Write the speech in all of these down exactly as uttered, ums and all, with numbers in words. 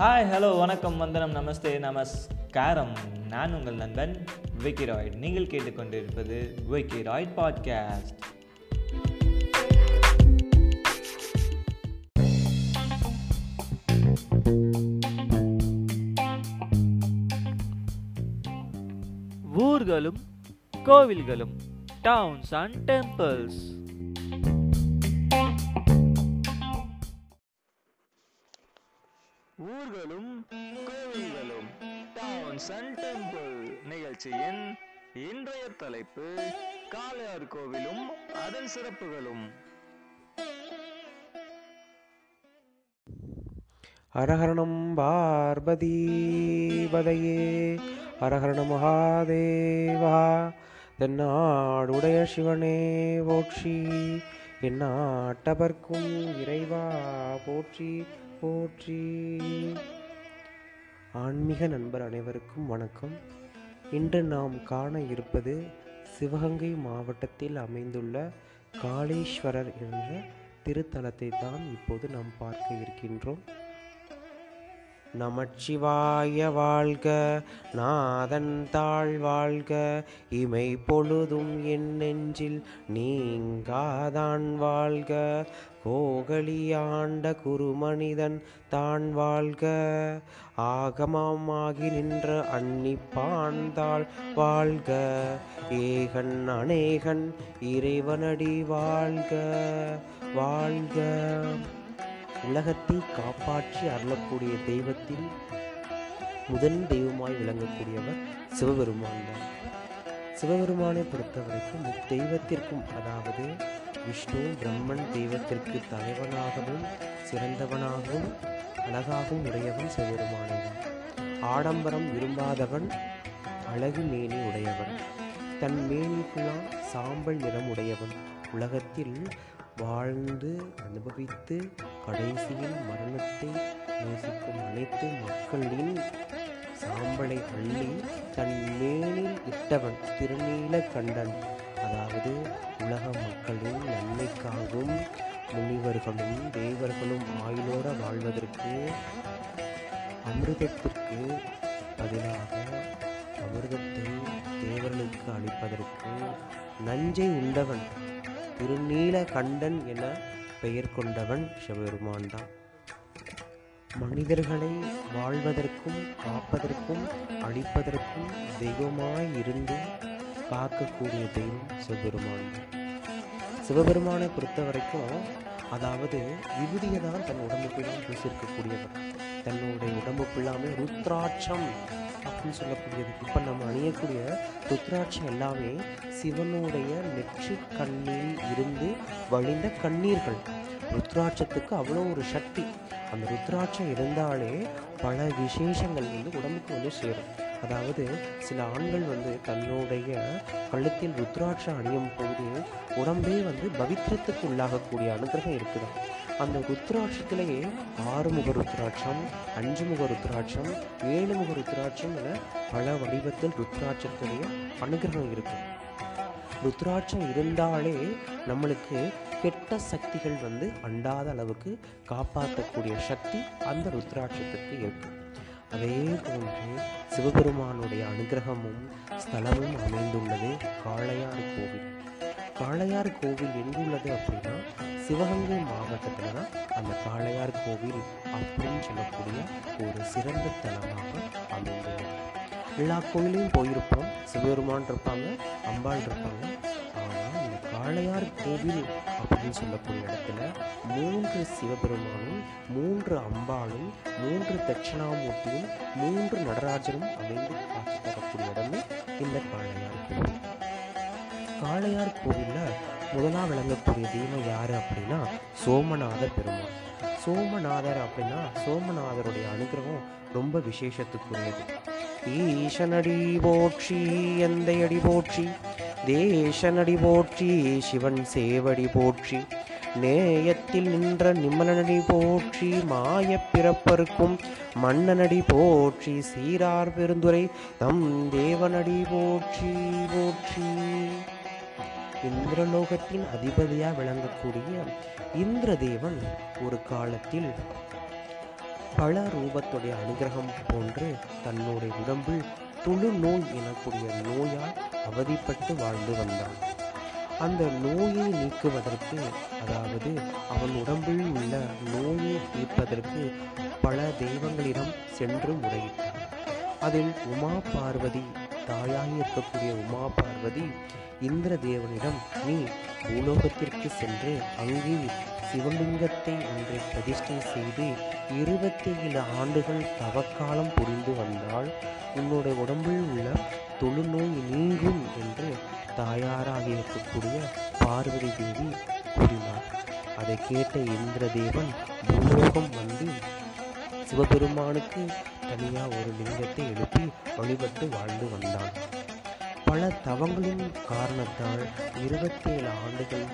Hi, hello, வணக்கம், வந்தனம், நமஸ்தே, நமஸ்காரம். நான் உங்கள் நண்பன் விக்கிராய்ட். நீங்கள் கேட்டுக்கொண்டிருப்பது விக்கிராய்ட் பாட்காஸ்ட். ஊர்களும் கோவில்களும், டவுன்ஸ் அண்ட் டெம்பிள்ஸ். ஊர்களும் கோவில்களும், டவுன்ஸ் அண்ட் டெம்பிள் நிகழ்ச்சியின் இன்றைய தலைப்பு காளையார் கோவிலும் அதன் சிறப்புகளும். ஹரஹரணம் பார்வதி பதையே, ஹரஹரண மகாதேவா, தென்னாடுடைய சிவனே போற்றி, என்னாட்டவர்க்கும் இறைவா போற்றி போற்றி. ஆன்மீக நண்பர் அனைவருக்கும் வணக்கம். இன்று நாம் காண இருப்பது சிவகங்கை மாவட்டத்தில் அமைந்துள்ள காளீஸ்வரர் என்ற திருத்தலத்தை தான் இப்போது நாம் பார்க்க இருக்கின்றோம். நமச்சிவாய வாழ்க, நாதன் தாழ் வாழ்க, இமை பொழுதும் என் நெஞ்சில் நீங்காதான் வாழ்க, கோகலியாண்ட குருமனிதன் தான் வாழ்க, ஆகமமாகி நின்ற அன்னிப்பான் தாள் வாழ்க, ஏகன் அநேகன் இறைவனடி வாழ்க வாழ்க. உலகத்தை காப்பாற்றி அருளக்கூடிய தெய்வத்தின் முதன் தெய்வமாய் விளங்கக்கூடியவர் சிவபெருமான் தான். சிவபெருமானை பொறுத்தவரைக்கும் தெய்வத்திற்கும், அதாவது விஷ்ணு பிரம்மன் தெய்வத்திற்கு தலைவனாகவும் சிறந்தவனாகவும் அழகாகவும் உடையவன் சிவபெருமானே தான். ஆடம்பரம் விரும்பாதவன், அழகு மேனி உடையவன், தன் மேனிக்குலாம் சாம்பல் நிறம் உடையவன். உலகத்தில் வாழ்ந்து அனுபவித்து கடைசியில் மரணத்தை நேசிக்கும் அனைத்து மக்களின் சாம்பலை அள்ளி தன் மேலில் இட்டவன் திருநீல கண்டன், அதாவது உலக மக்களின் நன்மைக்காகவும் முனிவர்களும் தேவர்களும் ஆயுளோட வாழ்வதற்கு அமிர்தத்திற்கு பதிலாக அமிர்தத்தை தேவர்களுக்கு அளிப்பதற்கு நஞ்சை உண்டவன் திருநீல கண்டன் என பெயர் கொண்டவன் சிவபெருமான் தான். மனிதர்களை வாழ்வதற்கும் காப்பதற்கும் அழிப்பதற்கும் தெய்வமாய் இருந்து காக்கக்கூடிய தெய்வம் சிவபெருமான் தான். சிவபெருமானை பொறுத்த வரைக்கும், அதாவது விபூதியை தான் தன் உடம்புக்குள்ளாம் பூசிருக்கக்கூடியவர். தன்னுடைய உடம்புக்குள்ளாமே ருத்ராட்சம் அப்படின்னு சொல்லக்கூடியது, இப்போ நம்ம அணியக்கூடிய ருத்ராட்சம் எல்லாமே சிவனுடைய நெற்றி கண்ணில் இருந்து வழிந்த கண்ணீர்கள். ருத்ராட்சத்துக்கு அவ்வளோ ஒரு சக்தி. அந்த ருத்ராட்சம் இருந்தாலே பல விசேஷங்கள் வந்து உடம்புக்கு வந்து சேரும். அதாவது சில ஆண்கள் வந்து தன்னுடைய கழுத்தில் ருத்ராட்சம் அணியும் போது உடம்பே வந்து பவித்திரத்துக்கு உள்ளாகக்கூடிய அனுகிரகம் இருக்குது. அந்த ருத்ராட்சத்திலேயே ஆறுமுக ருத்ராட்சம், அஞ்சு முக ருத்ராட்சம், ஏழு முக ருத்ராட்சம் என பல வடிவத்தில் ருத்ராட்சத்துடைய அனுகிரகம் இருக்குது. ருத்ராட்சம் இருந்தாலே நம்மளுக்கு கெட்ட சக்திகள் வந்து அண்டாத அளவுக்கு காப்பாற்றக்கூடிய சக்தி அந்த ருத்ராட்சத்துக்கு இருக்கு. அதே போன்று சிவபெருமானுடைய அனுகிரகமும் ஸ்தலமும் அமைந்துள்ளது காளையார் கோவில். காளையார் கோவில் எங்குள்ளது அப்படின்னா, சிவகங்கை மாவட்டத்தில் தான் அந்த காளையார் கோவில் அப்படின்னு சொல்லக்கூடிய ஒரு சிறந்த தலமாக அமைந்துள்ளது. எல்லா கோயிலையும் போயிருப்போம், சிவபெருமான் இருப்பாங்க, அம்பாள் இருப்பாங்க. ஆனால் இந்த காளையார் கோவில் அப்படின்னு சொல்லக்கூடிய இடத்துல மூன்று சிவபெருமானும், மூன்று அம்பாளும், மூன்று தட்சிணாமூர்த்தியும், மூன்று நடராஜரும் அமைந்து காட்சி தரக்கூடிய இடமே இந்த காளையார் கோவில். காளையார் கோவிலில் முதலாக விளங்கக்கூடிய தெய்வம் யார் அப்படின்னா சோமநாதர் பெருமாள். சோமநாதர் அப்படின்னா சோமநாதருடைய அனுகிரகம் ரொம்ப விசேஷத்துக்குரியது. ஈசனடி போற்றி, எந்தையடி போற்றி, தேசனடி போற்றி, சிவன் சேவடி போற்றி, நேயத்தில் நின்ற நிம்மலனடி போற்றி, மாய பிறப்பருக்கும் மன்னனடி போற்றி, சீரார் பெருந்துரை நம் தேவனடி போற்றி போற்றி. இந்திரலோகத்தின் அதிபதியாக விளங்கக்கூடிய இந்திர தேவன் ஒரு காலத்தில் பல ரூபத்துடைய அனுகிரகம் போன்று தன்னுடைய உடம்பில் தொழு நோய் எனக்கூடிய நோயால் அவதிப்பட்டு வாழ்ந்து வந்தான். அந்த நோயை நீக்குவதற்கு, அதாவது அவன் உடம்பில் உள்ள நோயை தீர்ப்பதற்கு பல தெய்வங்களிடம் சென்று முறையிட்டான். அதில் உமா பார்வதி தாயாக இருக்கக்கூடிய உமா பார்வதி இந்திர தேவனிடம், நீ பூலோகத்திற்கு சென்று அங்கே சிவலிங்கத்தை ஒன்றை பிரதிஷ்டை செய்து இருபத்தி ஏழு ஆண்டுகள் தவக்காலம் புரிந்து வந்தால் உன்னோட உடம்பில் உள்ள தொழுநோய் நீங்கும் என்று தாயாராக இருக்கக்கூடிய பார்வதி தேவி கூறினார். அதை கேட்ட இந்திர தேவன் பூலோகம் வந்து சிவபெருமானுக்கு தனியாக ஒரு லிங்கத்தை எழுப்பி வழிபட்டு வாழ்ந்து வந்தான். பல தவங்களின் காரணத்தால் இருபத்தி ஏழு ஆண்டுகள்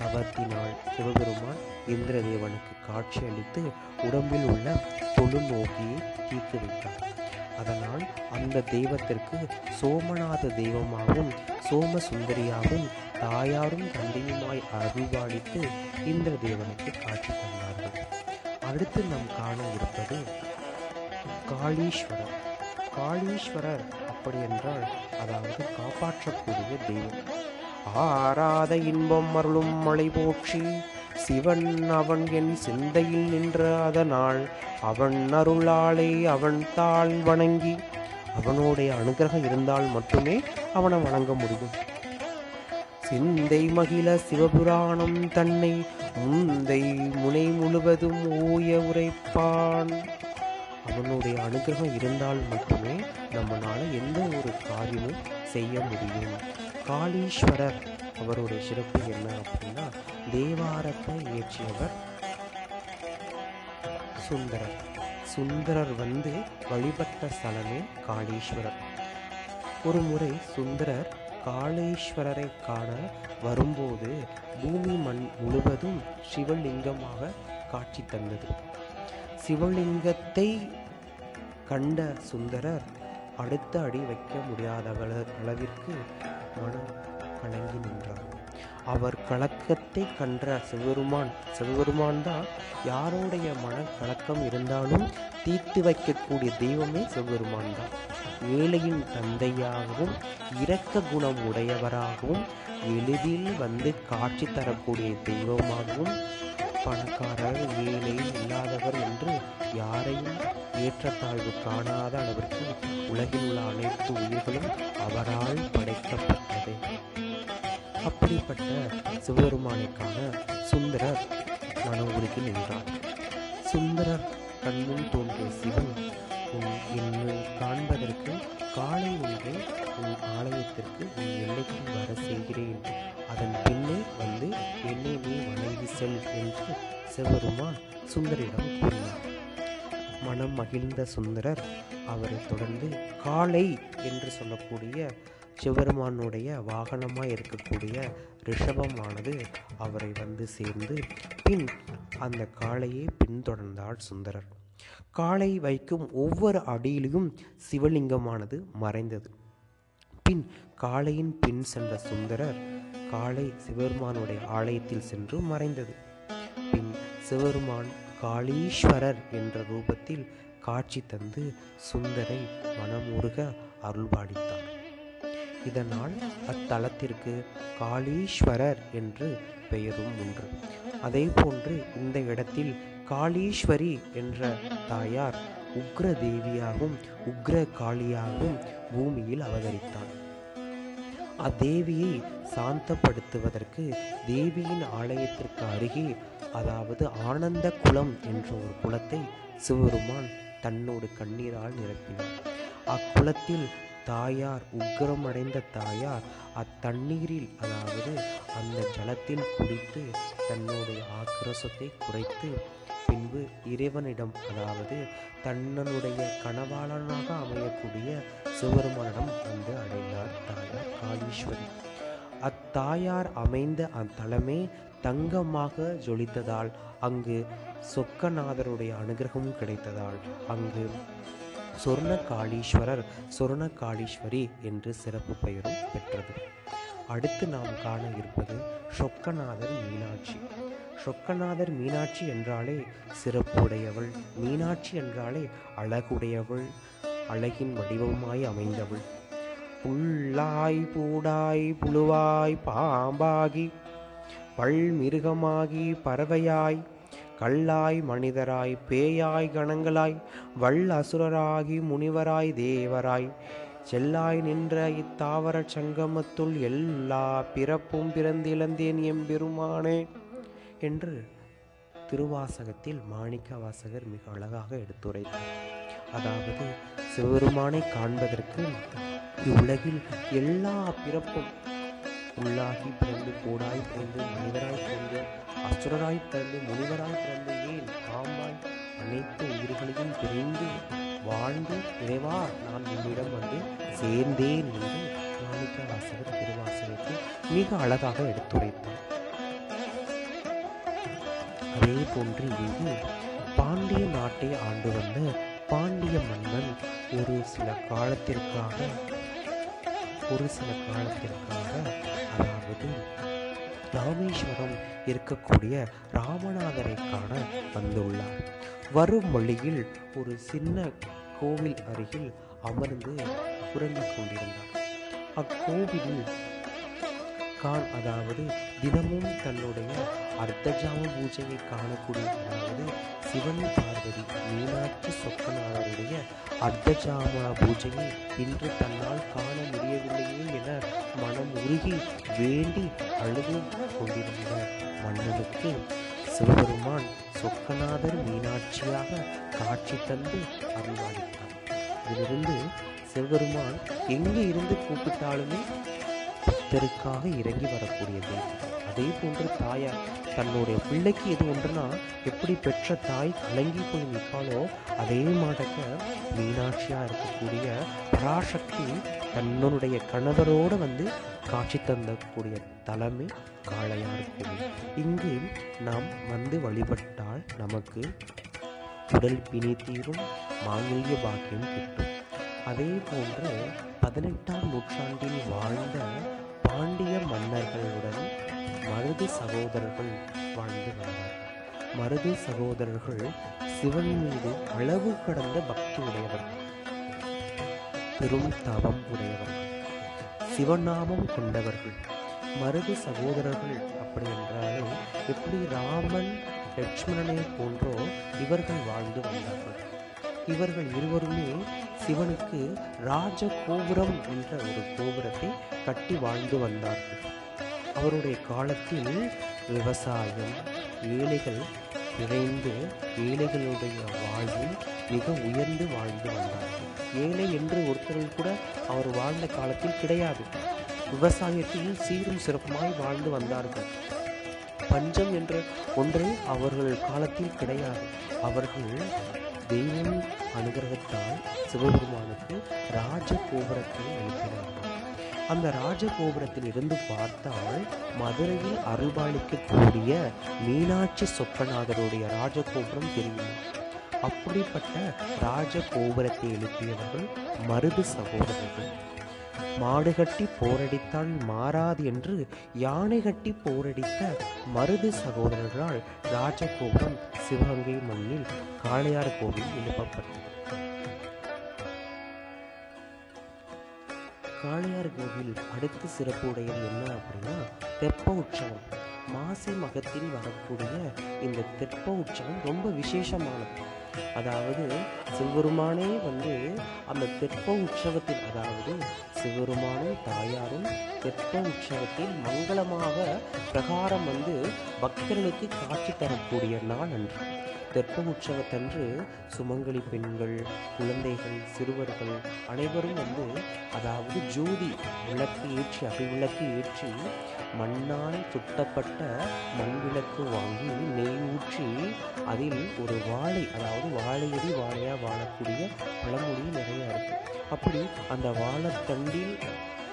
தவத்தினால் சிவபெருமான் இந்திரதேவனுக்கு காட்சி அளித்து உடம்பில் உள்ள தொழு நோக்கியை தீர்த்து வைத்தார். அதனால் அந்த தெய்வத்திற்கு சோமநாத தெய்வமாகவும் சோமசுந்தரியாகவும் தாயாரும் தந்தையுமாய் அருள்பாலித்து இந்திர தேவனுக்கு காட்சி தந்தார்கள். அடுத்து நாம் காண இருப்பது காளீஸ்வரர். காளீஸ்வரர் அப்படி என்றால் அதாவது காப்பாற்றக்கூடிய தெய்வம். ஆராத இன்பம் அருளும் மலை போற்றி சிவன் அவன் என் சிந்தையில் நின்ற அதனால் அவன் அருளாலே அவன் தாள் வணங்கி, அவனுடைய அனுகிரகம் இருந்தால் மட்டுமே அவனை வணங்க முடியும். சிந்தை மகிழ சிவபுராணம் தன்னை முந்தை முனை முழுவதும் ஓய உரைப்பான். அவனுடைய அனுகிரகம் இருந்தால் மட்டுமே நம்மளால் எந்த ஒரு காரியமும் செய்ய முடியும். காளீஸ்வரர் அவருடைய சிறப்பு என்ன அப்படின்னா, தேவாரத்தை இயற்றியவர் சுந்தரர். சுந்தரர் வந்து வழிபட்ட ஸ்தலமே காளீஸ்வரர். ஒரு முறை சுந்தரர் காளீஸ்வரரை காண வரும்போது பூமி மண் முழுவதும் சிவலிங்கமாக காட்சி தந்தது. சிவலிங்கத்தை கண்ட சுந்தரர் அடுத்த அடி வைக்க முடியாத அளவிற்கு மனம் கலங்கி நின்றார். அவர் கலக்கத்தை கண்ட சிவபெருமான், சிவபெருமான் தான் யாருடைய மனக்கலக்கம் இருந்தாலும் தீர்த்து வைக்கக்கூடிய தெய்வமே சிவபெருமான் தான். ஏழையின் தந்தையாகவும் இரக்க குணம் உடையவராகவும் எளிதில் வந்து காட்சி தரக்கூடிய தெய்வமாகவும் பணக்காரர் ஏழை இல்லாதவர் என்று யாரையும் ஏற்றத்தாழ்வு காணாத அளவிற்கு உலகில் உள்ள அனைத்து உயிர்களும் அவரால் படைக்கப்பட்டது. அப்படிப்பட்ட சிவபெருமானுக்கான சுந்தரர் மனவுருகி நின்றார். சுந்தரர் கண்முன் தோன்றிய சிவன், என்னை காண்பதற்கு காலை ஒன்றை உன் ஆலயத்திற்கு உன் எல்லைக்கு வர செய்கிறேன், அதன் பின்னே வந்து என்னை நீ வணங்கி செல் என்று சிவபெருமான் சுந்தரிடம் கூறினார். மனம் மகிழ்ந்த சுந்தரர் அவரை தொடர்ந்து காளை என்று சொல்லக்கூடிய சிவபெருமானுடைய வாகனமாக இருக்கக்கூடிய ரிஷபமானது அவரை வந்து சேர்ந்து பின் அந்த காளையை பின்தொடர்ந்தார் சுந்தரர். காளை வைக்கும் ஒவ்வொரு அடியிலும் சிவலிங்கமானது மறைந்தது. பின் காளையின் பின் சென்ற சுந்தரர் காளை சிவபெருமானுடைய ஆலயத்தில் சென்று மறைந்தது. பின் சிவபெருமான் காளீஸ்வரர் என்ற ரூபத்தில் காட்சி தந்து சுந்தரை மனமுருக அருள்பாலித்தார். இதனால் அத்தலத்திற்கு காளீஸ்வரர் என்று பெயரும் உண்டு. அதே போன்று இந்த இடத்தில் காளீஸ்வரி என்ற தாயார் உக்ர தேவியாகவும் உக்ர காளியாகவும் பூமியில் அவதரித்தார். அத்தேவியை சாந்தப்படுத்துவதற்கு தேவியின் ஆலயத்திற்கு அருகே, அதாவது ஆனந்த குளம் என்ற ஒரு குளத்தை சிவபெருமான் தன்னோடு கண்ணீரால் நிரப்பினார். அக்குளத்தில் தாயார் உக்கிரமடைந்த தாயார் அத்தண்ணீரில், அதாவது அந்த ஜலத்தில் குடித்து தன்னுடைய ஆக்ரோஷத்தை குறைத்து பின்பு இறைவனிடம், அதாவது தன்னனுடைய கனவாளனாக அமையக்கூடிய சிவபெருமானிடம் வந்து அடைந்தார் தாயார் காளீஸ்வரி. அத்தாயார் அமைந்த அத்தலமே தங்கமாக ஜொலித்ததால் அங்கு சொக்கநாதருடைய அனுகிரகம் கிடைத்ததால் அங்கு சொர்ண காளீஸ்வரர் சொர்ண காளீஸ்வரி என்று சிறப்பு பெயரும் பெற்றது. அடுத்து நாம் காண இருப்பது சொக்கநாதர் மீனாட்சி. சொக்கநாதர் மீனாட்சி என்றாலே சிறப்புடையவள், மீனாட்சி என்றாலே அழகுடையவள், அழகின் வடிவமாய் அமைந்தவள். புல்லாய் பூடாய் புழுவாய் பாம்பாகி பல்மிருகமாகி பறவையாய் கல்லாய் மனிதராய் பேயாய் கணங்களாய் வல் அசுரராகி முனிவராய் தேவராய் செல்லாய் நின்ற இத்தாவர சங்கமத்துள் எல்லா பிறப்பும் பிறந்திழந்தேன் எம்பெருமானே என்று திருவாசகத்தில் மாணிக்க வாசகர் மிக அழகாக எடுத்துரைத்தார். அதாவது சிவபெருமானை காண்பதற்கு இவ்வுலகில் எல்லா பிறப்பும் உள்ளாகி பிறந்து கூடாய் பிறந்து மனிதராய் பிறந்து அசுரராய் பிறந்து முனிவராய் பிறந்து ஏன் பாம்பாய் அனைத்து உயிர்களையும் பிரிந்து வாழ்ந்து இறைவா நான் என்னிடம் வந்து சேர்ந்தேன் என்று மாணிக்க வாசகர் திருவாசகத்தை மிக அழகாக எடுத்துரைத்தார். அதே போன்று இங்கு பாண்டிய நாட்டை ஆண்டு வந்த பாண்டிய மன்னன் ஒரு சில காலத்திற்காக ஒரு சில காலத்திற்காக அதாவது ராமேஸ்வரம் இருக்கக்கூடிய ராமநாதரை காண வந்துள்ளார். வரும் வழியில் ஒரு சின்ன கோவில் அருகில் அமர்ந்து உறங்கி கொண்டிருந்தார். அக்கோவிலில் கான் அதாவது தினமும் தன்னுடைய அர்த்தஜாம பூஜையை காணக்கூடிய அதாவது சிவன் பார்வதி மீனாட்சி சொக்கநாதருடைய அர்த்தஜாம பூஜையை இன்று தன்னால் காண முடியவில்லையே என மனம் உருகி வேண்டி அழுது கொண்டிருந்த மன்னனுக்கு சிவபெருமான் சொக்கநாதர் மீனாட்சியாக காட்சி தந்து அருள்வாளித்தார். இதிலிருந்து சிவபெருமான் எங்கே இருந்து கூப்பிட்டாலுமே பக்தருக்காக இறங்கி வரக்கூடியது. அதே போன்று தாயார் தன்னுடைய பிள்ளைக்கு எது ஒன்றுனா எப்படி பெற்ற தாய் கலங்கி போய் நிற்பாலோ அதே மாட்டக்க மீனாட்சியாக இருக்கக்கூடிய பராசக்தி தன்னுடைய கணவரோடு வந்து காட்சி தந்தக்கூடிய தலைமை காளையாக இருக்கும். இங்கு நாம் வந்து வழிபட்டால் நமக்கு உடல் பிணி தீரும், மாங்கல்ய பாக்கியம் கிட்டும். அதே போன்று பதினெட்டாம் நூற்றாண்டில் வாழ்ந்த பாண்டிய மன்னர்களுடன் மருது சகோதரர்கள் வாழ்ந்து வந்தார். மருது சகோதரர்கள் சிவன் மீது அளவு கடந்த பக்தி உடையவர், பெரும் தவம் உடையவர், சிவநாமம் கொண்டவர்கள். மருது சகோதரர்கள் அப்படி என்றாலும் எப்படி ராமன் லட்சுமணனை போன்றோ இவர்கள் வாழ்ந்து வந்தார்கள். இவர்கள் இருவருமே சிவனுக்கு ராஜ கோபுரம் என்ற ஒரு கோபுரத்தை கட்டி வாழ்ந்து வந்தார்கள். அவருடைய காலத்தில் விவசாயம், ஏழைகள் நிறைந்து ஏழைகளுடைய வாழ்வில் மிக உயர்ந்து வாழ்ந்து வந்தார்கள். ஏழை என்று ஒருத்தர்கள் கூட அவர் வாழ்ந்த காலத்தில் கிடையாது. விவசாயத்தில் சீரும் சிறப்புமாய் வாழ்ந்து வந்தார்கள். பஞ்சம் என்ற ஒன்று அவர்கள் காலத்தில் கிடையாது. அவர்கள் தெய்வம் அனுகிரகத்தால் சிவபெருமானுக்கு ராஜ கோபுரத்தை எழுப்பினார்கள். அந்த ராஜ கோபுரத்தில் இருந்து பார்த்தால் மதுரையில் அருள்பாலிக்கக்கூடிய மீனாட்சி சொக்கநாதருடைய ராஜ கோபுரம் தெரியும். அப்படிப்பட்ட ராஜ கோபுரத்தை எழுப்பியவர்கள் மருது சகோதரர்கள். மாடு கட்டி போரடித்தான் மாறாது என்று யானை கட்டி போரடித்த மருது சகோதரர்களால் ராஜகோபுரம் சிவகங்கை மண்ணில் காளையார் கோவில் எழுப்பப்பட்டது. காளையார் கோவில் அடுத்து சிறப்பு உடையது என்ன அப்படின்னா தெப்ப உற்சவம். மாசி மகத்தில் வரக்கூடிய இந்த தெப்ப உற்சவம் ரொம்ப விசேஷமானது. அதாவது சிவபெருமானே வந்து அந்த தெப்ப உற்சவத்தில் அதாவது சிவபெருமானும் தாயாரும் தெப்ப உற்சவத்தில் மங்களமாக பிரகாரம் வந்து பக்தர்களுக்கு காட்சி தரக்கூடிய நாள் அன்று தெப்ப உற்சவத்தன்று சுமங்கலி பெண்கள், குழந்தைகள், சிறுவர்கள் அனைவரும் வந்து அதாவது ஜோதி விளக்கு ஏற்றி அகவிளக்கு ஏற்றி மண்ணால் சுட்டப்பட்ட மண் விளக்கு வாங்கி நெய் ஊற்றி அதில் ஒரு வாழை அதாவது வாழையடி வாழையாக வாழக்கூடிய பழமொழி நிறையா இருக்குது. அப்படி அந்த வாழைத்தண்டில்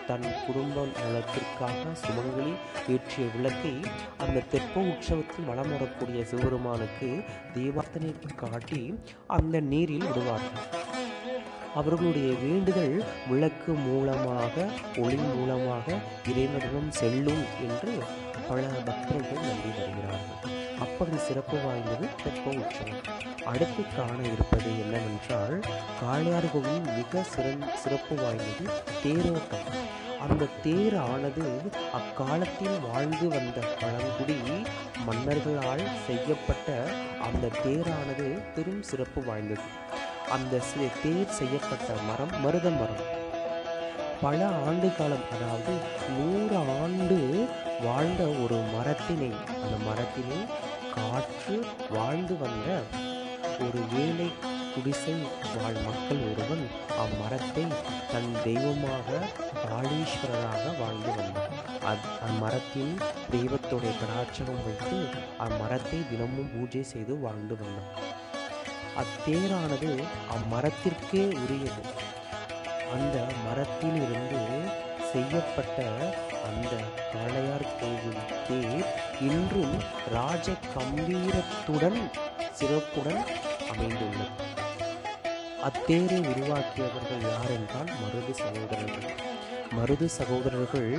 தன் குடும்ப நலத்திற்காக சுமங்கலி ஏற்றிய விளக்கை அந்த தெப்ப உற்சவத்தில் வலம் வரக்கூடிய சிவபெருமானுக்கு தேவார்த்தனை காட்டி அந்த நீரில் விடுவார்கள். அவர்களுடைய வேண்டுதல் விளக்கு மூலமாக ஒளி மூலமாக இறைவனிடம் செல்லும் என்று பல பக்தர்கள் நம்பி வருகிறார்கள். அப்படி சிறப்பு வாய்ந்தது தெப்ப உற்சவம். அடுத்து காண இருப்பது என்னவென்றால் காளையார் கோவிலின் மிக சிறப்பு வாய்ந்தது தேரோட்டம். அந்த தேர் ஆனது அக்காலத்தில் வாழ்ந்து வந்த பழங்குடி மன்னர்களால் செய்யப்பட்ட அந்த தேரானது பெரும் சிறப்பு வாய்ந்தது. அந்த தேர் செய்யப்பட்ட மரம் மருதம்பரம் பல ஆண்டு காலம், அதாவது நூறு ஆண்டு வாழ்ந்த ஒரு மரத்தினை, அந்த மரத்தினை காற்று வாழ்ந்து வந்த ஒரு ஏழை குடிசை வாழ் மக்கள் ஒருவன் அம்மரத்தை தன் தெய்வமாக காளீஸ்வரராக வாழ்ந்து வந்தான். அத் அம்மரத்தின் தெய்வத்துடைய கடாட்சகம் வைத்து அம்மரத்தை தினமும் பூஜை செய்து வாழ்ந்து வந்தான். அத்தேரானது அம்மரத்திற்கே உரியது. அந்த மரத்தில் இருந்து செய்யப்பட்ட அந்த காளையார் கோவில் தேர் இன்றும் ராஜ கம்பீரத்துடன் சிறப்புடன் அமைந்துள்ளது. அத்தேரை உருவாக்கியவர்கள் யார் என்றால் மருது சகோதரர்கள். மருது சகோதரர்கள்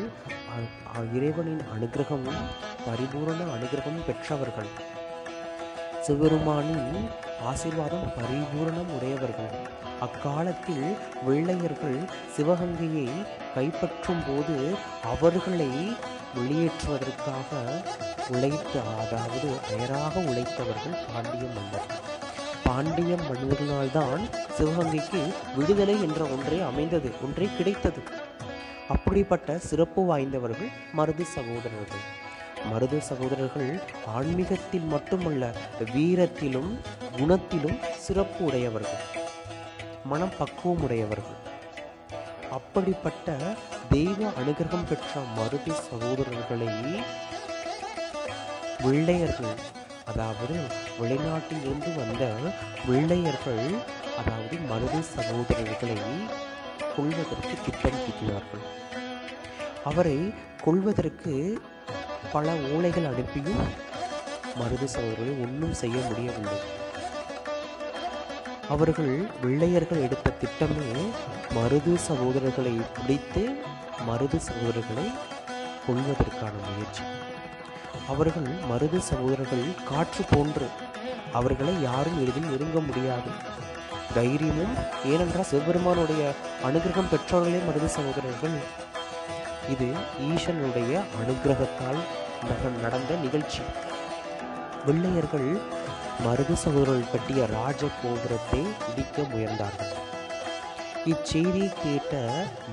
இறைவனின் அனுகிரகமும் பரிபூரண அனுகிரகமும் பெற்றவர்கள். சிவபெருமானின் ஆசீர்வாதம் பரிபூரணம் உடையவர்கள். அக்காலத்தில் வெள்ளையர்கள் சிவகங்கையை கைப்பற்றும் போது அவர்களை வெளியேற்றுவதற்காக உழைத்த, அதாவது அயராக உழைத்தவர்கள் பாண்டிய மன்னர். பாண்டிய மன்னர்களால்தான் சிவகங்கைக்கு விடுதலை என்ற ஒன்றை அமைந்தது, ஒன்றை கிடைத்தது. அப்படிப்பட்ட சிறப்பு வாய்ந்தவர்கள் மருது சகோதரர்கள். மருது சகோதரர்கள் ஆன்மீகத்தில் மட்டுமல்ல, வீரத்திலும் குணத்திலும் சிறப்பு உடையவர்கள், மனம் பக்குவம் உடையவர்கள். அப்படிப்பட்ட தெய்வ அனுகிரகம் பெற்ற மருது சகோதரர்களை வெள்ளையர்கள், அதாவது வெளிநாட்டிலிருந்து வந்த வெள்ளையர்கள், அதாவது மருது சகோதரர்களை கொள்வதற்கு திட்டம் தீட்டினார்கள். அவரை கொள்வதற்கு பல ஓலைகள் அனுப்பியும் மருது சகோதரர்களை ஒன்றும் செய்ய முடியவில்லை. அவர்கள் வெள்ளையர்கள் எடுத்த திட்டமே மருது சகோதரர்களை பிடித்து மருது சகோதரர்களை கொள்வதற்கான முயற்சி. அவர்கள் மருது சகோதரர்கள் காற்று போன்று, அவர்களை யாரும் எளிதில் நெருங்க முடியாது. தைரியமும், ஏனென்றால் சிவபெருமானுடைய அனுகிரகம் பெற்றவர்களே மருது சகோதரர்கள். இது ஈசனுடைய அனுகிரகத்தால் நடந்த நிகழ்ச்சி. வெள்ளையர்கள் மருது சகோதரர்கள் கட்டிய ராஜ கோபுரத்தை இடிக்க முயன்றார்கள். இச்செய்தி கேட்ட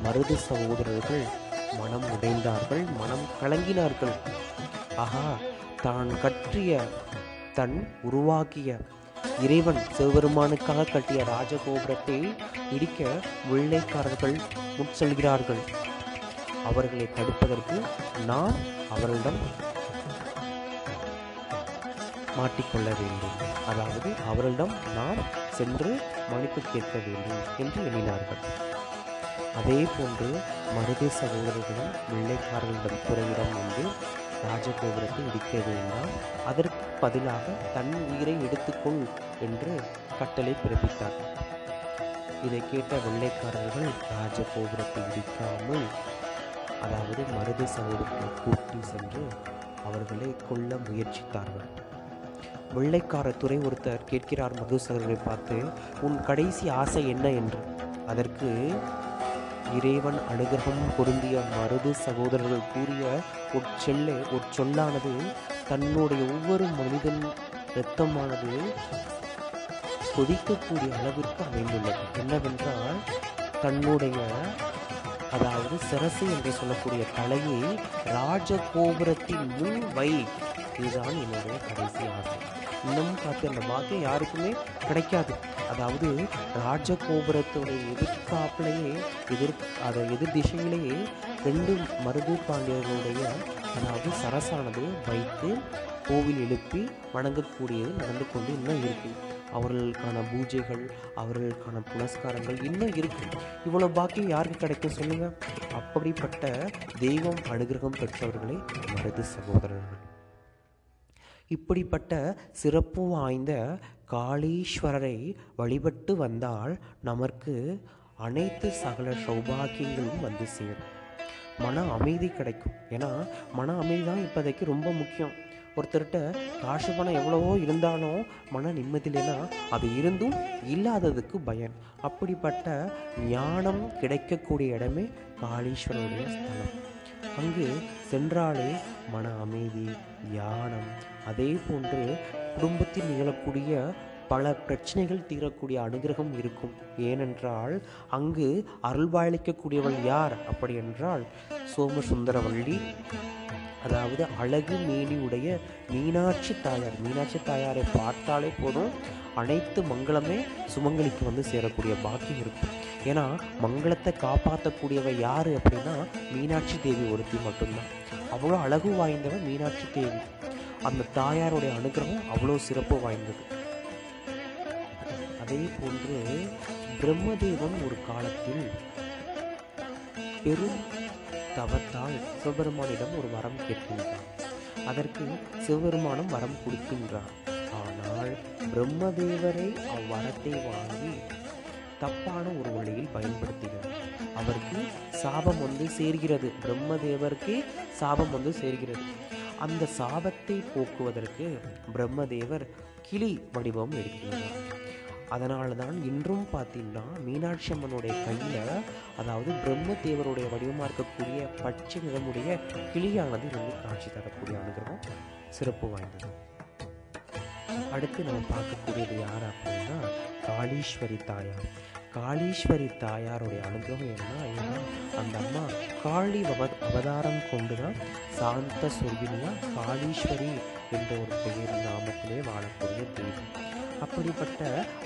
மருது சகோதரர்கள் மனம் உடைந்தார்கள், மனம் கலங்கினார்கள். ஆகா, தான் கற்றிய, தன் உருவாக்கிய இறைவன் சிவபெருமானுக்காக கட்டிய ராஜ கோபுரத்தை இடிக்க வெள்ளைக்காரர்கள் முன்செல்கிறார்கள். அவர்களை தடுப்பதற்கு நாம் அவர்களிடம் மாட்டிக்கொள்ள வேண்டும், அதாவது அவர்களிடம் நாம் சென்று மன்னிப்பு கேட்க வேண்டும் என்று எண்ணினார்கள். அதே போன்று மருது சகோதரர்களும் வெள்ளைக்காரர்களிடம் துறையிடம் வந்து ராஜகோபுரத்தை இடிக்க வேண்டாம், அதற்கு பதிலாக தன் உயிரை எடுத்துக்கொள் என்று கட்டளை பிறப்பித்தார்கள். இதை கேட்ட வெள்ளைக்காரர்கள் ராஜகோபுரத்தை இடிக்காமல், அதாவது மருது சகோதரர்களை கூட்டி சென்று அவர்களை கொல்ல முயற்சித்தார்கள். வெள்ளைக்கார துறை ஒருத்தர் கேட்கிறார் மருது சகோதரரை பார்த்து, உன் கடைசி ஆசை என்ன என்று. அதற்கு இறைவன் அனுகிரகம் பொருந்திய மருது சகோதரர்கள் கூறிய ஒரு செல்லை ஒரு சொல்லானது தன்னுடைய ஒவ்வொரு மனிதன் இரத்தமானது கொதிக்கக்கூடிய அளவிற்கு அமைந்துள்ளது. என்னவென்றால் தன்னுடைய, அதாவது சரசு என்று சொல்லக்கூடிய தலையை ராஜகோபுரத்தின் முன் வை, இதுதான் என்னுடைய கடைசி ஆசை. இன்னமும் பார்த்து அந்த பாக்கியம் யாருக்குமே கிடைக்காது. அதாவது ராஜகோபுரத்துடைய எதிர்காப்பிலேயே எதிர் அதை எதிர் திசையிலேயே ரெண்டு மருது பாண்டியர்களுடைய, அதாவது சரசானது வைத்து கோவில் எழுப்பி வணங்கக்கூடியது நடந்து கொண்டு இன்னும் இருக்குது. அவர்களுக்கான பூஜைகள், அவர்களுக்கான புனஸ்காரங்கள் இன்னும் இருக்குது. இவ்வளோ பாக்கியம் யாருக்கு கிடைக்கும் சொல்லுங்கள்? அப்படிப்பட்ட தெய்வம் அனுகிரகம் பெற்றவர்களே மருது சகோதரர்கள். இப்படிப்பட்ட சிறப்பு வாய்ந்த காளீஸ்வரரை வழிபட்டு வந்தால் நமக்கு அனைத்து சகல சௌபாகியங்களும் வந்து சேரும், மன அமைதி கிடைக்கும். ஏன்னா மன அமைதி தான் இப்போதைக்கு ரொம்ப முக்கியம். ஒருத்தர்கிட்ட காசு பணம் எவ்வளவோ இருந்தாலும் மன நிம்மதி இல்லைன்னா அது இருந்தும் இல்லாததுக்கு பயன். அப்படிப்பட்ட ஞானம் கிடைக்கக்கூடிய இடமே காளீஸ்வரருடைய ஸ்தலம். அங்கு சென்றாலே மன அமைதி, தியானம், அதே போன்று குடும்பத்தில் நிகழக்கூடிய பல பிரச்சனைகள் தீரக்கூடிய அனுகிரகம் இருக்கும். ஏனென்றால் அங்கு அருள்பாலிக்கக்கூடியவள் யார் அப்படி என்றால் சோமசுந்தரவள்ளி, அதாவது அழகு மேனி உடைய மீனாட்சி தாயார். மீனாட்சி தாயாரை பார்த்தாலே போதும் அனைத்து மங்களமே சுமங்கலிக்கு வந்து சேரக்கூடிய பாக்கியம் இருக்கும். ஏன்னா மங்களத்தை காப்பாற்றக்கூடியவை யார் அப்படின்னா மீனாட்சி தேவி ஒருத்தி மட்டும்தான். அவ்வளோ அழகு வாய்ந்தவன் மீனாட்சி தேவி. அந்த தாயாருடைய அனுகிரகம் அவ்வளோ சிறப்பு வாய்ந்தது. அதே போன்று பிரம்ம தேவன் ஒரு காலத்தில் பெரும் தவத்தால் சிவபெருமானிடம் ஒரு வரம் கேட்கின்றார். அதற்கு சிவபெருமானும் வரம் கொடுக்கின்றார். ஆனால் பிரம்மதேவரை அவ்வரத்தை வாங்கி தப்பான ஒரு வழியில் பயன்படுத்துகிறார். அவருக்கு சாபம் வந்து சேர்கிறது. பிரம்மதேவருக்கு சாபம் வந்து சேர்கிறது. அந்த சாபத்தை போக்குவதற்கு பிரம்மதேவர் கிளி வடிவம் எடுக்கின்றார். அதனால தான் இன்றும் பார்த்தீங்கன்னா மீனாட்சி அம்மனுடைய கையில், அதாவது பிரம்ம தேவருடைய வடிவமாக இருக்கக்கூடிய பச்சை நிறமுடைய கிளியானது ரொம்ப காட்சி தரக்கூடிய அனுகிரகம் சிறப்பு வாய்ந்தது. அடுத்து நம்ம பார்க்கக்கூடியது யார் அப்படின்னா காளீஸ்வரி தாயார். காளீஸ்வரி தாயாருடைய அனுகிரகம் என்ன ஏன்னா அந்த அம்மா காளி அவ அவதாரம் கொண்டு தான் சாந்த சொர்வினியா காளீஸ்வரி என்ற ஒரு பெயர் நாமத்திலே வாழக்கூடிய தேவி. அப்படிப்பட்ட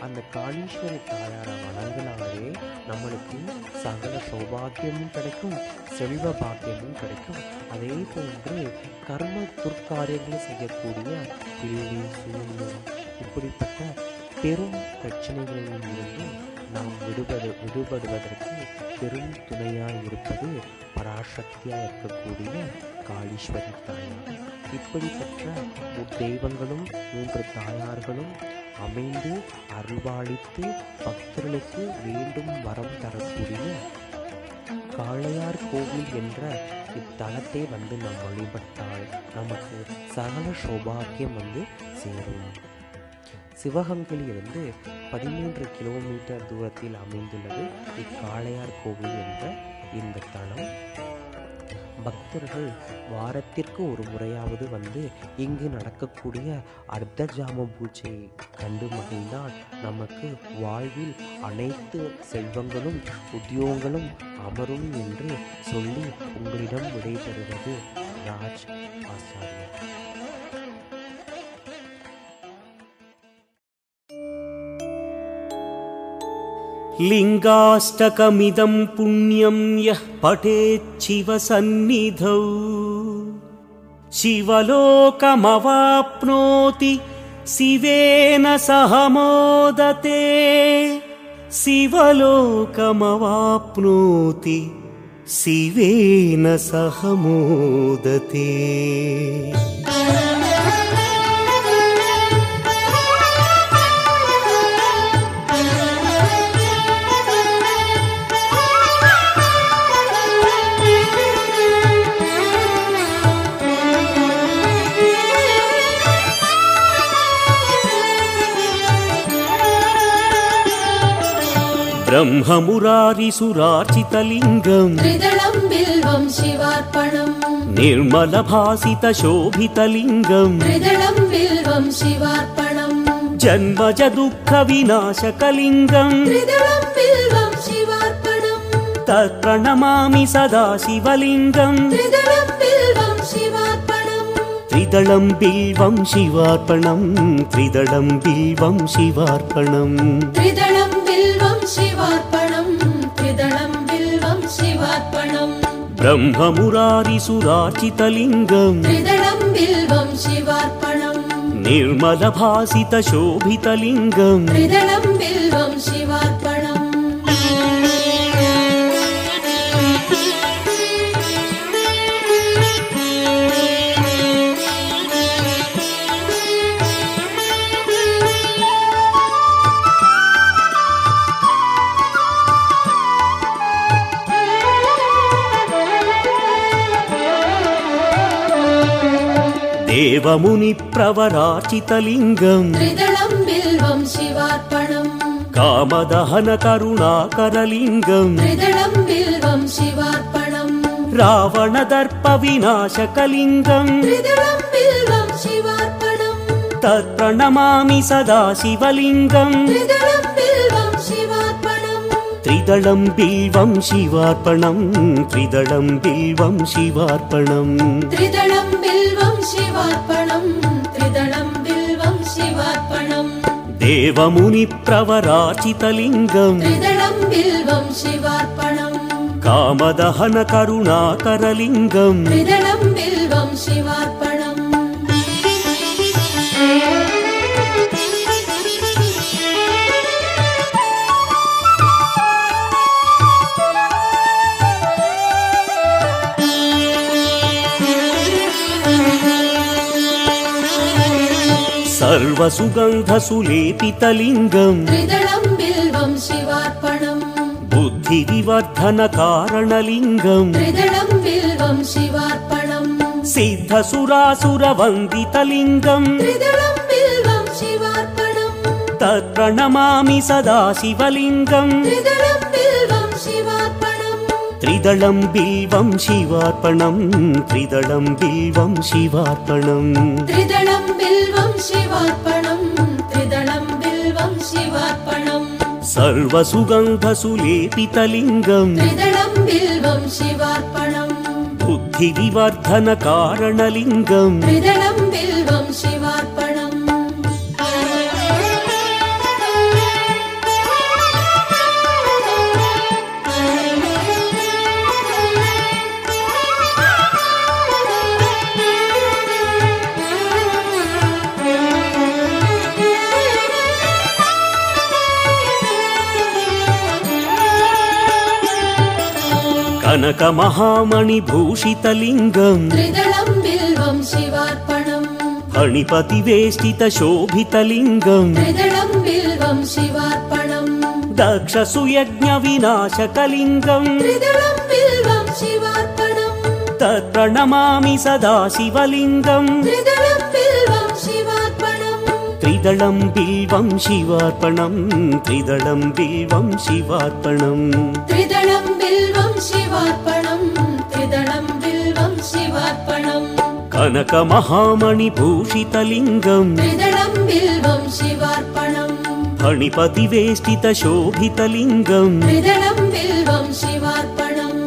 அந்த காளீஸ்வரி தாயாரை வணங்கினாலே நம்மளுக்கு சகல சௌபாகியமும் கிடைக்கும், செல்வ பாக்கியமும் கிடைக்கும். அதே போன்று கர்ம துர்காரியங்களை செய்யக்கூடிய பிள்ளை சூழ்நிலை இப்படிப்பட்ட பெரும் பிரச்சனைகளில் இருந்து நாம் விடுபடு விடுபடுவதற்கு பெரும் துணையாக இருப்பது பராசக்தியாக இருக்கக்கூடிய காளீஸ்வரி தாயார். இப்படிப்பட்ட தெய்வங்களும் மூன்று தாயார்களும் அமைந்து அருள்பாலித்து பக்தர்களுக்கு வேண்டும் வரம் தரக்கூடிய காளையார் கோவில் என்ற இத்தலத்தை வந்து நாம் வழிபட்டால் நமக்கு சகல சௌபாக்கியம் வந்து சேரும். சிவகங்கையிலிருந்து பதிமூன்று கிலோமீட்டர் தூரத்தில் அமைந்துள்ளது இக்காளையார் கோவில் என்ற இந்த தலம். பக்தர்கள் வாரத்திற்கு ஒரு முறையாவது வந்து இங்கு நடக்கக்கூடிய அர்த்தஜாம பூஜையை கண்டு மகிழ்ந்தால் நமக்கு வாழ்வில் அனைத்து செல்வங்களும் உத்தியோகங்களும் அமரும் என்று சொல்லி உங்களிடம் விடைபெறுவது ராஜ் ஆசாரியர். லிங்காஷ்டகமிதம் புண்ணியம் யஹ் படேத் சிவ சந்நிதௌ சிவலோகமவாப்னோதி சிவேன சஹ மோததே சிவலோகமவாப்னோதி சிவேன சஹ மோததே. பிரம்மமுராரிசுரார்ச்சிதலிங்கம் த்ரிதளம் பில்வம் சிவார்ப்பணம் நிர்மலபாசிதசோபிதலிங்கம் த்ரிதளம் பில்வம் சிவார்ப்பணம் ஜன்மஜதுக்கவிநாசகலிங்கம் த்ரிதளம் பில்வம் சிவார்ப்பணம் தற்பரணமாமி சதாசிவலிங்கம் த்ரிதளம் பில்வம் சிவார்ப்பணம் த்ரிதளம் பில்வம் சிவார்ப்பணம் த்ரிதளம் பில்வம் சிவார்ப்பணம் சிவார்ப்பணம் த்ரிதளம் பில்வம் சிவார்ப்பணம் பிரம்மமுராரிசுரார்ச்சிதலிங்கம் த்ரிதளம் பில்வம் சிவார்ப்பணம் நிர்மலபாசிதசோபிதலிங்கம் த்ரிதளம் பில்வம் சிவார்ப்பணம். தேவமுனி பிரவராச்சிதலிங்கம் திரிதளம் பில்வம் சிவார்ப்பணம் காமதஹன கருணாகரலிங்கம் திரிதளம் பில்வம் சிவார்ப்பணம் ராவண தர்ப விநாசகலிங்கம் திரிதளம் பில்வம் சிவார்ப்பணம் தத் பிரணமாமி சதா சிவலிங்கம் திரிதளம் பில்வம் சிவார்ப்பணம் திரிதளம் பில்வம் சிவார்ப்பணம் திரிதளம் பில்வம் சிவார்ப்பணம் திரிதளம் பில்வம் சிவார்ப்பணம் திரிதளம் பில்வம் சிவார்ப்பணம் தேவமுனி பிரவராச்சிதலிங்கம் திரிதளம் பில்வம் சிவார்ப்பணம் காமதஹன கருணாகரலிங்கம் திரிதளம் பில்வம் சிவார்ப்பணம். சர்வ சுகந்த சுலேபிதலிங்கம் திரிதளம் பில்வம் சிவார்ப்பணம் புத்தி விவர்தன காரணலிங்கம் திரிதளம் பில்வம் சிவார்ப்பணம் சித்த சுராசுர வந்திதலிங்கம் திரிதளம் பில்வம் சிவார்ப்பணம் தத் பிரணமாமி சதா சிவலிங்கம் திரிதளம் பில்வம் சிவார்ப்பணம் திரிதளம் பில்வம் சிவார்ப்பணம் திரிதளம் பில்வம் சிவார்ப்பணம் திரிதளம் பில்வம் சிவார்ப்பணம் திரிதளம் பில்வம் சிவார்ப்பணம் சர்வ சுகந்த சுலேபிதலிங்கம் திரிதளம் பில்வம் சிவார்ப்பணம் புத்தி விவர்தன காரணலிங்கம் திரிதளம் பில்வம் சிவார்ப்பணம். கனக மகாமணி பூஷிதலிங்கம் திரிதளம் பில்வம் சிவார்ப்பணம் பணிபதி வேஷ்டித சோபிதலிங்கம் திரிதளம் பில்வம் சிவார்ப்பணம் தக்ஷ சுயஜ்ஞ விநாசகலிங்கம் திரிதளம் பில்வம் சிவார்ப்பணம் தத் பிரணமாமி சதா சிவலிங்கம் திரிதளம் பில்வம் சிவார்ப்பணம் திரிதளம் பில்வம் சிவார்ப்பணம் திரிதளம் பில்வம் சிவார்ப்பணம் திரிதளம் சிவார்ப்பணம் திரிதளம் பில்வம் சிவார்ப்பணம் கனக மகாமணி பூஷிதலிங்கம் திரிதளம் பில்வம் சிவார்ப்பணம் பணிபதி வேஷ்டித சோபிதலிங்கம் திரிதளம் பில்வம் சிவார்ப்பணம்.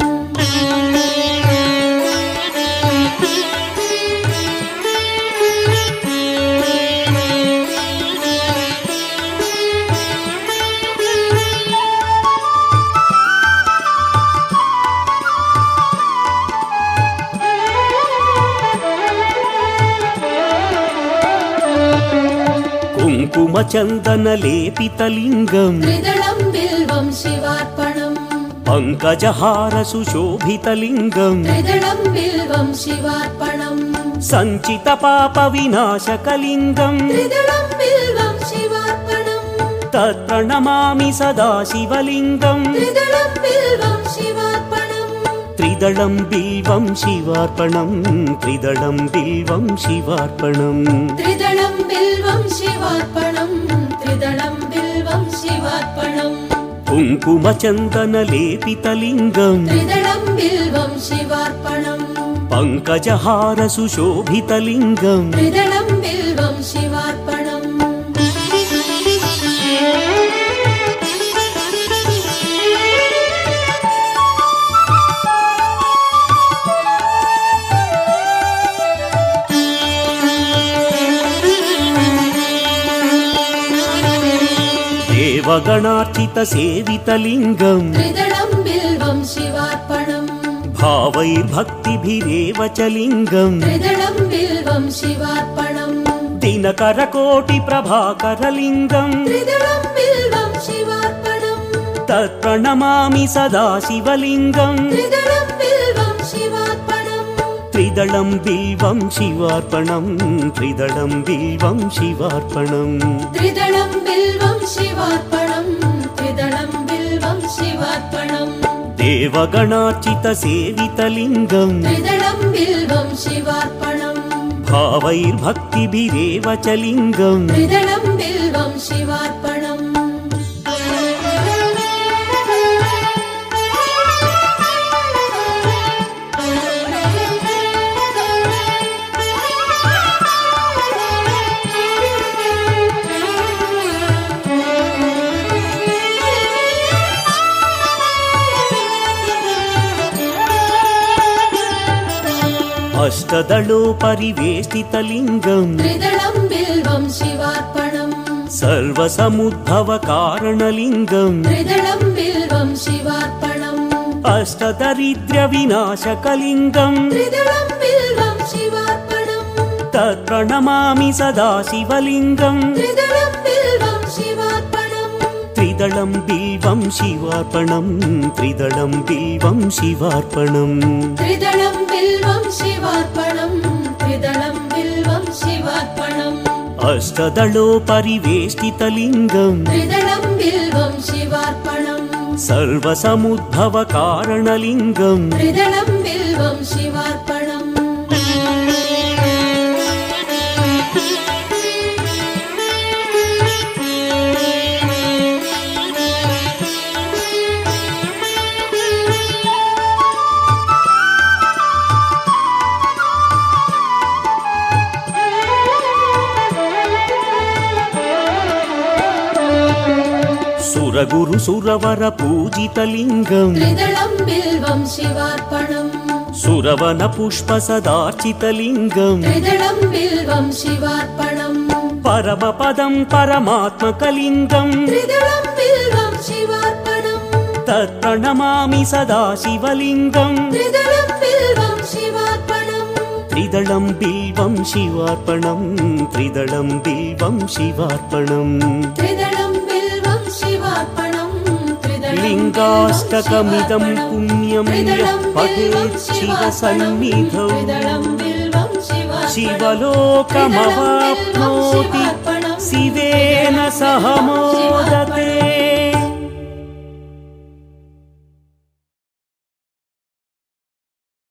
குமச்சந்தனலேபிதலிங்கம் திரிதளம் பில்வம் சிவார்ப்பணம் பங்கஜஹார சுசோபிதலிங்கம் திரிதளம் பில்வம் சிவார்ப்பணம் சஞ்சித பாப விநாசகலிங்கம் திரிதளம் பில்வம் சிவார்ப்பணம் தத் பிரணமாமி சதா சிவலிங்கம் திரிதளம் பில்வம் சிவார்ப்பணம் திரிதளம் பில்வம் சிவார்ப்பணம் திரிதளம் பில்வம் சிவார்ப்பணம் திரிதளம் பில்வம் சிவார்ப்பணம் திரிதளம் பில்வம் சிவார்ப்பணம் குங்குமச்சந்தனலேபிதலிங்கம் திரிதளம் பில்வம் சிவார்ப்பணம் பங்கஜஹார சுசோபிதலிங்கம் திரிதளம் பில்வம் சிவார்ப்பணம். தேவகணார்ச்சித சேவிதலிங்கம் திரிதளம் பில்வம் சிவார்ப்பணம் பாவைர்பக்திபிரேவசலிங்கம் திரிதளம் பில்வம் சிவார்ப்பணம் தினகரகோடி பிரபாகரலிங்கம் திரிதளம் பில்வம் சிவார்ப்பணம் தத் பிரணமாமி சதா சிவலிங்கம் திரிதளம் பில்வம் சிவார்ப்பணம் திரிதளம் பில்வம் சிவார்ப்பணம் திரிதளம் பில்வம் சிவார்ப்பணம் திரிதளம் பில்வம் சிவார்ப்பணம் திரிதளம் பில்வம் சிவார்ப்பணம் தேவகணார்ச்சித சேவிதலிங்கம் திரிதளம் பில்வம் சிவார்ப்பணம் பாவைர் பக்தி பிரேவ சலிங்கம் விதளம் வில்வம் சிவார்ப்பணம். அஷ்டதளோ பரிவேஷ்டிதலிங்கம் திரிதளம் பில்வம் சிவார்ப்பணம். சர்வசமுத்பவ காரணலிங்கம் திரிதளம் பில்வம் சிவார்ப்பணம். அஷ்டதரித்ர விநாசகலிங்கம் திரிதளம் பில்வம் சிவார்ப்பணம். தத்ப்ரணமாமி சதாசிவலிங்கம் திரிதளம் பில்வம் சிவார்ப்பணம். திரிதளம் பில்வம் சிவார்ப்பணம். திரிதளம் பில்வம் சிவார்ப்பணம். திரிதளம் பில்வம் சிவார்ப்பணம். திரிதளம் பில்வம் சிவார்ப்பணம். அஷ்டதளோ பரிவேஷ்டிதலிங்கம் திரிதளம் பில்வம் சிவார்ப்பணம். சர்வசமுத்பவ காரணலிங்கம் திரிதளம் பில்வம் சிவார்ப்பணம். சுரகுரு சுரவர பூஜிதலிங்கம் திரிதளம் பில்வம் சிவார்ப்பணம். சுரவன புஷ்ப சதார்ச்சிதலிங்கம் திரிதளம் பில்வம் சிவார்ப்பணம். பரமபதம் பரமாத்மகலிங்கம் திரிதளம் பில்வம் சிவார்ப்பணம். தத்ப்ரணமாமி சதாசிவலிங்கம் திரிதளம் பில்வம் சிவார்ப்பணம். திரிதளம் பில்வம் சிவார்ப்பணம். திரிதளம் பில்வம் சிவார்ப்பணம். லிங்காஷ்டகமிதம் புண்ணியம் பதேத் சிவசந்நிதௌ சிவலோகமவாப்னோதி சிவேன சஹ மோத